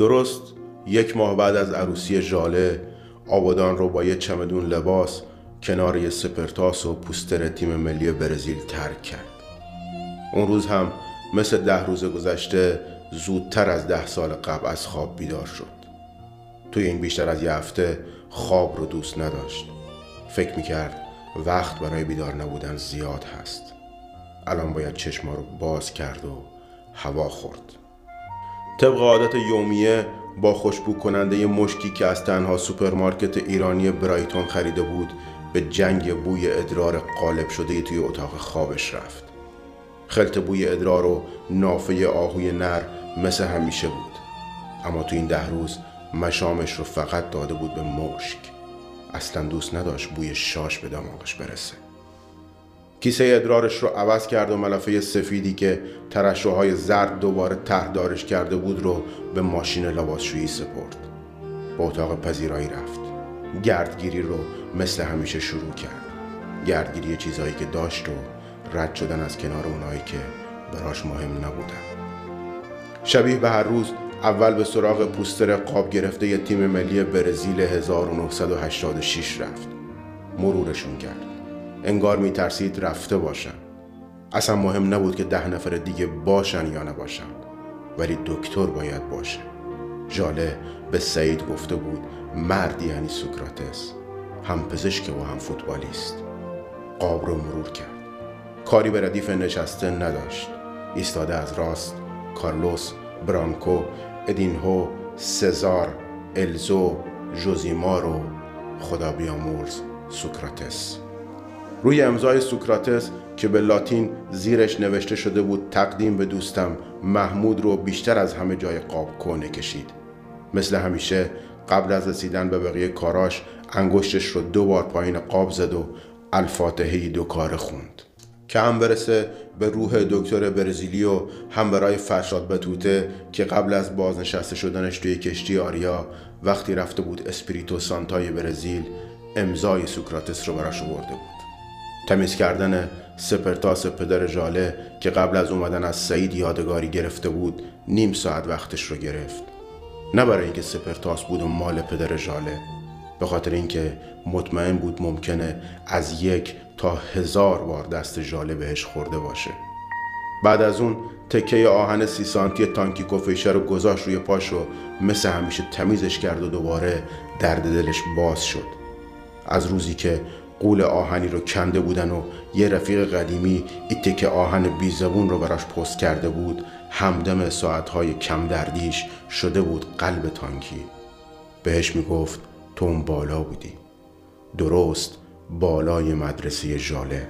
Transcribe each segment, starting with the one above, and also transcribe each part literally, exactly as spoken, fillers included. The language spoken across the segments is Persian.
درست یک ماه بعد از عروسی ژاله، آبادان رو با یه چمدون لباس کنار یه سپرتاس و پوستر تیم ملی برزیل ترک کرد. اون روز هم مثل ده روز گذشته زودتر از ده سال قبل از خواب بیدار شد. توی این بیشتر از یه هفته خواب رو دوست نداشت. فکر میکرد وقت برای بیدار نبودن زیاد هست. الان باید چشما رو باز کرد و هوا خورد. طبق عادت یومیه با خوشبو کننده ی مشکی که از تنها سوپرمارکت ایرانی برایتون خریده بود به جنگ بوی ادرار قالب شده توی اتاق خوابش رفت. خلط بوی ادرار و نافه آهوی نر مثل همیشه بود، اما توی این ده روز مشامش رو فقط داده بود به مشک. اصلا دوست نداشت بوی شاش به دماغش برسه. کیسه ادرارش رو عوض کرد و ملافه سفیدی که ترشوهای زرد دوباره تهدارش کرده بود رو به ماشین لباسشویی سپرد. به اتاق پذیرایی رفت. گردگیری رو مثل همیشه شروع کرد. گردگیری چیزایی که داشت و رد شدن از کنار اونایی که براش مهم نبودن. شبیه به هر روز اول به سراغ پوستر قاب گرفته ی تیم ملی برزیل هزار و نهصد و هشتاد و شش رفت. مرورشون کرد. انگار میترسید رفته باشن. اصلا مهم نبود که ده نفر دیگه باشن یا نباشن، ولی دکتر باید باشه. ژاله به سعید گفته بود مرد یعنی سوکراتس، هم پزشکه و هم فوتبالیست. قاب رو مرور کرد. کاری به ردیف نشسته نداشت. ایستاده از راست کارلوس، برانکو، ادینهو، سزار، الزو، جوزیمارو، خدا بیامرز سوکراتس. روی امضای سوکراتس که به لاتین زیرش نوشته شده بود تقدیم به دوستم محمود، رو بیشتر از همه جای قاب کهنه کشید. مثل همیشه قبل از رسیدن به بقیه کاراش انگشتش رو دو بار پایین قاب زد و الفاتحه دو کاره خوند که هم برسه به روح دکتر برزیلیو، هم برای فرشاد بتوته که قبل از بازنشسته شدنش توی کشتی آریا وقتی رفته بود اسپریتو سانتای برزیل امضای سوکراتس رو براش آورده بود. تمیز کردن سپرتاس پدر ژاله که قبل از اومدن از سعید یادگاری گرفته بود نیم ساعت وقتش رو گرفت. نه برای اینکه سپرتاس بود و مال پدر ژاله، به خاطر اینکه مطمئن بود ممکنه از یک تا هزار بار دست ژاله بهش خورده باشه. بعد از اون تکه آهن سی سانتی تانکیکو فیشر رو گذاشت روی پاش و مثل همیشه تمیزش کرد و دوباره درد دلش باز شد. از روزی که قول آهنی رو کنده بودن و یه رفیق قدیمی ایته که آهن بی زبون رو براش پست کرده بود، همدم ساعتهای کم دردیش شده بود قلب تانکی. بهش میگفت تو اون بالا بودی، درست بالای مدرسه ژاله.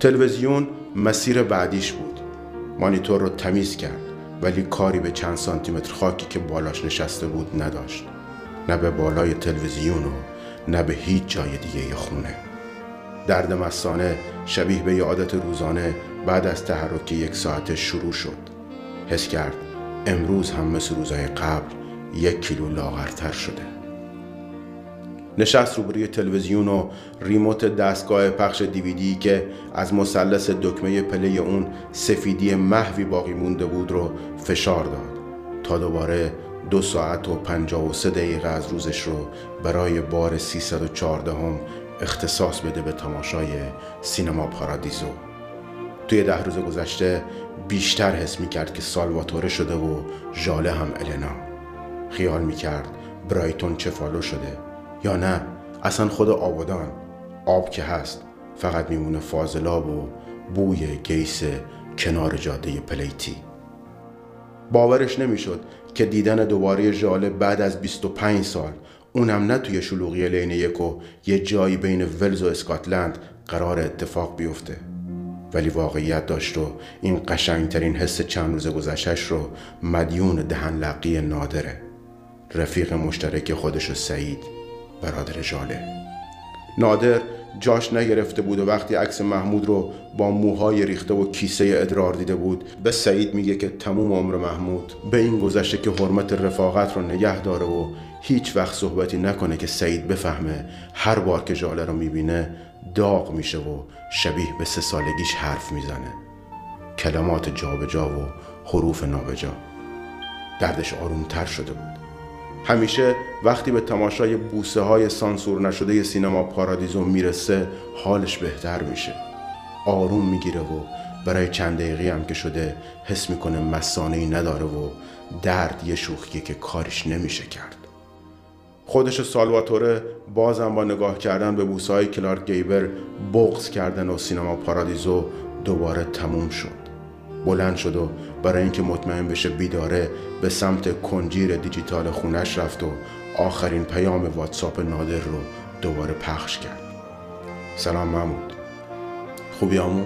تلویزیون مسیر بعدیش بود. مانیتور رو تمیز کرد ولی کاری به چند سانتیمتر خاکی که بالاش نشسته بود نداشت، نه به بالای تلویزیون و نه به هیچ جای دیگه خونه. درد مستانه شبیه به عادت روزانه بعد از تحرک یک ساعته شروع شد. حس کرد امروز هم مثل روزهای قبل یک کیلو لاغرتر شده. نشست روبروی تلویزیون و ریموت دستگاه پخش دیویدی که از مثلث دکمه پله اون سفیدی محوی باقی مونده بود رو فشار داد تا دوباره دو ساعت و پنجاه و سه دقیقه از روزش رو برای بار سیصد و چهارده هم اختصاص بده به تماشای سینما پارادیزو. توی ده روز گذشته بیشتر حس میکرد که سالواتوره شده و ژاله هم النا. خیال میکرد برایتون چفالو شده، یا نه اصلا خود آبادان. آب که هست، فقط میمونه فاضلاب و بوی گیس کنار جاده پلیتی. باورش نمیشد که دیدن دوباره ژاله بعد از بیست و پنج سال، اونم نه توی شلوغی لین یک و یه جایی بین ولز و اسکاتلند، قرار اتفاق بیفته. ولی واقعیت داشت و این قشنگترین حس چند روز گذشته‌اش رو مدیون دهن لقی نادره، رفیق مشترک خودش و سعید، برادر ژاله. نادر جاش نگرفته بود و وقتی عکس محمود رو با موهای ریخته و کیسه ادرار دیده بود به سعید میگه که تموم عمر محمود به این گذشته که حرمت رفاقت رو نگه داره و هیچ وقت صحبتی نکنه که سعید بفهمه هر بار که ژاله رو میبینه داغ میشه و شبیه به سه سالگیش حرف میزنه، کلمات جا به جا و حروف نابجا. دردش آرومتر شده بود. همیشه وقتی به تماشای بوسه های سانسور نشده سینما پارادیزو میرسه حالش بهتر میشه، آروم میگیره و برای چند دقیقه هم که شده حس میکنه مثانه‌ای نداره و درد یه شوخیه که کارش نمیشه کرد. خودش سالواتوره بازم با نگاه کردن به بوسه‌های کلارک گیبل بغض کردن و سینما پارادیزو دوباره تموم شد. بلند شد و برای اینکه مطمئن بشه بیداره به سمت کنجیر دیجیتال خونش رفت و آخرین پیام واتساپ نادر رو دوباره پخش کرد. سلام محمود. خوبی آمو؟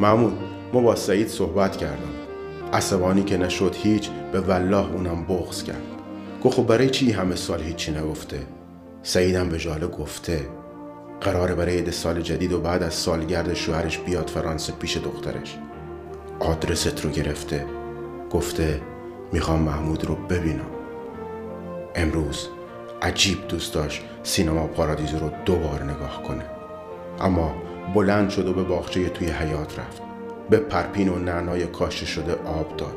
محمود، ما با سعید صحبت کردم. عصبانی که نشد هیچ، به والله اونم بغض کرد. گفت خب برای چی همه سال هیچی نگفته؟ سعیدم به ژاله گفته. قراره برای عید سال جدید و بعد از سالگرد شوهرش بیاد فرانسه پیش دخترش. آدرست رو گرفته. گفته میخوام محمود رو ببینم. امروز عجیب دوست داشت سینما پارادیزو رو دوبار نگاه کنه. اما بلند شد و به باغچه توی حیاط رفت. به پرپین و نعنای کاشته شده آب داد.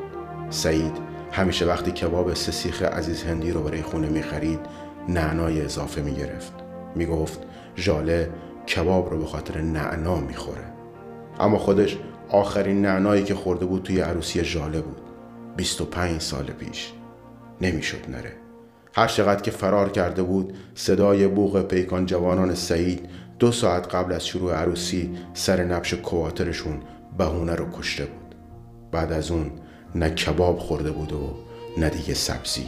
سعید همیشه وقتی کباب سه سیخ عزیز هندی رو برای خونه می‌خرید نعنای اضافه می‌گرفت. میگفت ژاله کباب رو به خاطر نعنا می‌خوره. اما خودش آخرین نعنایی که خورده بود توی عروسی ژاله بود. بیست و پنج سال پیش. نمی‌شد نره. هر چقدر که فرار کرده بود صدای بوق پیکان جوانان سعید دو ساعت قبل از شروع عروسی سر نبش کواترشون بهونه رو کشته بود. بعد از اون نه کباب خورده بود و نه دیگه سبزی.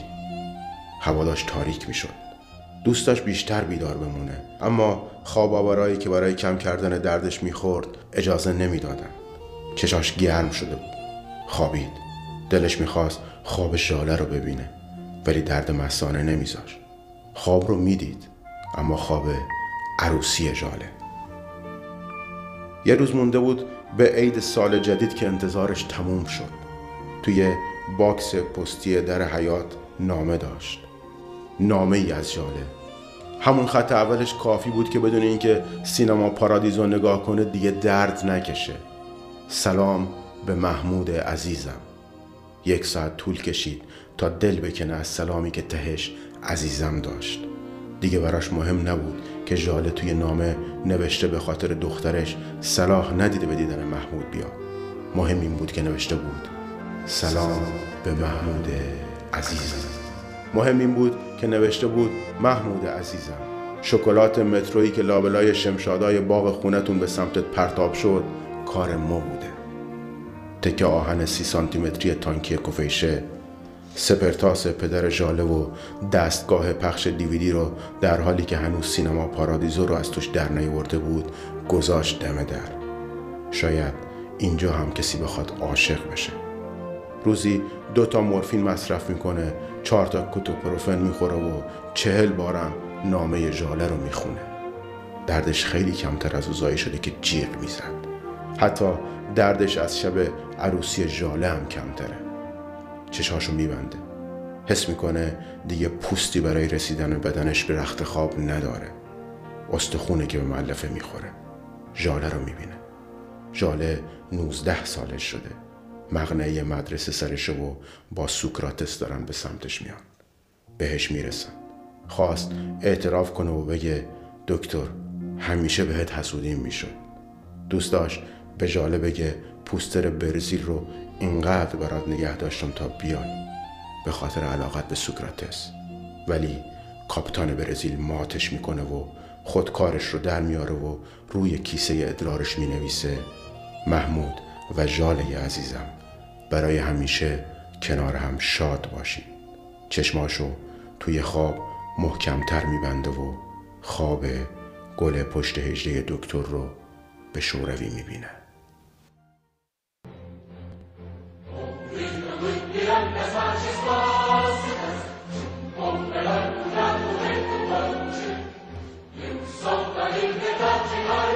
هواداش تاریک می شد. دوستاش بیشتر بیدار بمونه، اما خواب آورایی که برای کم کردن دردش می خورد اجازه نمی دادن. چشاش گرم شده بود. خوابید. دلش می خواست خواب ژاله رو ببینه، ولی درد مثانه نمی ذاشت. خواب رو می دید، اما خواب عروسی ژاله. یه روز مونده بود به عید سال جدید که انتظارش تموم شد. توی باکس پستی در حیاط نامه داشت. نامه ای از ژاله. همون خط اولش کافی بود که بدون اینکه سینما پارادیزو نگاه کنه دیگه درد نکشه. سلام به محمود عزیزم. یک ساعت طول کشید تا دل بکنه از سلامی که تهش عزیزم داشت. دیگه براش مهم نبود که ژاله توی نامه نوشته به خاطر دخترش صلاح ندیده به دیدن محمود بیاد. مهم این بود که نوشته بود سلام به محمود عزیزم. مهم این بود که نوشته بود محمود عزیزم، شکلات مترویی که لابلای شمشادای باغ خونتون به سمتت پرتاب شد کار ما بوده. تکه آهن سی سانتیمتری تانکی کوفیشه، سپرتاس پدر ژاله و دستگاه پخش دیویدی رو در حالی که هنوز سینما پارادیزو رو از توش در نیاورده بود گذاشت دم در. شاید اینجا هم کسی بخواد عاشق بشه. روزی دو تا مورفین مصرف میکنه، چهار تا کوتوپروفن میخوره و چهل بارم نامه ژاله رو میخونه. دردش خیلی کمتر از اوزایی شده که جیغ میزد. حتی دردش از شب عروسی ژاله هم کمتره. چشاشو میبنده. حس میکنه دیگه پوستی برای رسیدن بدنش به رخت خواب نداره. استخونه که به ملفه میخوره. ژاله رو میبینه. ژاله نوزده سالش شده. مقنعه مدرسه سرشه و با سوکراتس دارن به سمتش میان. بهش میرسن. خواست اعتراف کنه و بگه دکتر همیشه بهت حسودیم میشد. دوست داشت به ژاله بگه پوستر برزیل رو اینقدر برات نگه داشتم تا بیای به خاطر علاقت به سوکراتس، ولی کاپیتان برزیل ماتش میکنه و خود کارش رو در میاره و روی کیسه ادرارش مینویسه محمود و ژاله عزیزم برای همیشه کنار هم شاد باشین. چشماشو توی خواب محکمتر میبنده و خواب گل پشت حجره دکتر رو به شوروی میبینه. Somebody get out of